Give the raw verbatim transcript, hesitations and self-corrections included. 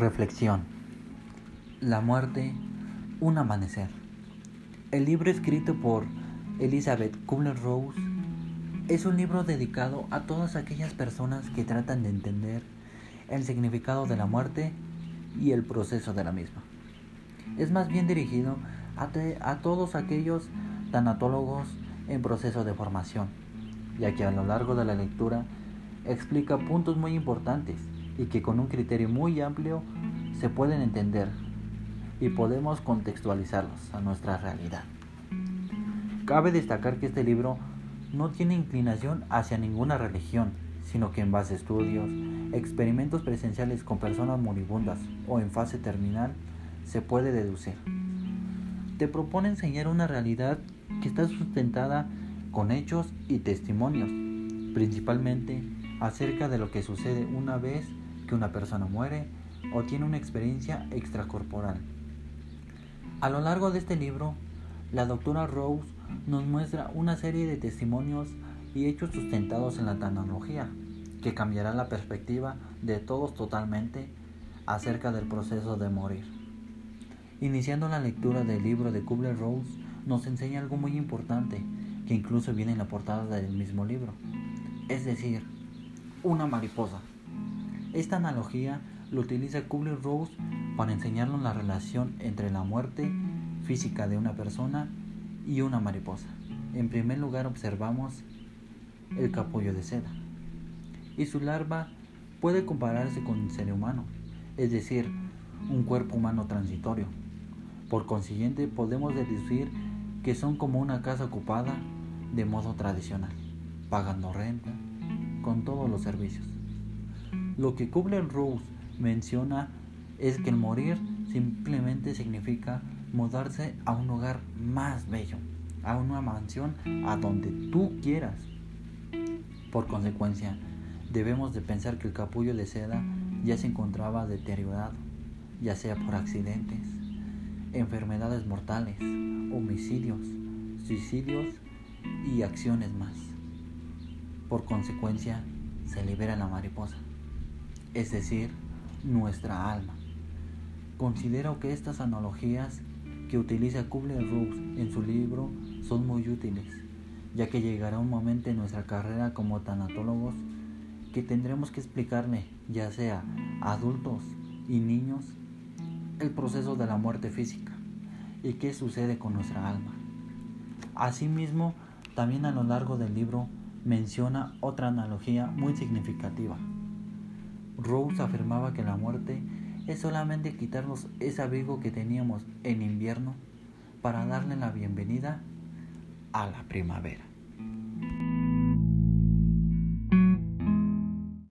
Reflexión. La muerte, un amanecer. El libro escrito por Elizabeth Kübler-Ross es un libro dedicado a todas aquellas personas que tratan de entender el significado de la muerte y el proceso de la misma. Es más bien dirigido a, te, a todos aquellos tanatólogos en proceso de formación, ya que a lo largo de la lectura explica puntos muy importantes y que con un criterio muy amplio se pueden entender y podemos contextualizarlos a nuestra realidad. Cabe destacar que este libro no tiene inclinación hacia ninguna religión, sino que en base a estudios, experimentos presenciales con personas moribundas o en fase terminal, se puede deducir. Te propone enseñar una realidad que está sustentada con hechos y testimonios, principalmente acerca de lo que sucede una vez que una persona muere o tiene una experiencia extracorporal. A lo largo de este libro, la doctora Rose nos muestra una serie de testimonios y hechos sustentados en la tanatología, que cambiará la perspectiva de todos totalmente acerca del proceso de morir. Iniciando la lectura del libro de Kübler-Ross, nos enseña algo muy importante, que incluso viene en la portada del mismo libro, es decir, una mariposa. Esta analogía lo utiliza Kübler-Ross para enseñarnos la relación entre la muerte física de una persona y una mariposa. En primer lugar observamos el capullo de seda y su larva puede compararse con un ser humano, es decir, un cuerpo humano transitorio. Por consiguiente podemos deducir que son como una casa ocupada de modo tradicional, pagando renta con todos los servicios. Lo que Kübler-Ross menciona es que el morir simplemente significa mudarse a un lugar más bello, a una mansión a donde tú quieras. Por consecuencia, debemos de pensar que el capullo de seda ya se encontraba deteriorado, ya sea por accidentes, enfermedades mortales, homicidios, suicidios y acciones más. Por consecuencia, se libera la mariposa, es decir, nuestra alma. Considero que estas analogías que utiliza Kübler-Ross en su libro son muy útiles, ya que llegará un momento en nuestra carrera como tanatólogos que tendremos que explicarle, ya sea a adultos y niños, el proceso de la muerte física y qué sucede con nuestra alma. Asimismo, también a lo largo del libro menciona otra analogía muy significativa. Rose afirmaba que la muerte es solamente quitarnos ese abrigo que teníamos en invierno para darle la bienvenida a la primavera.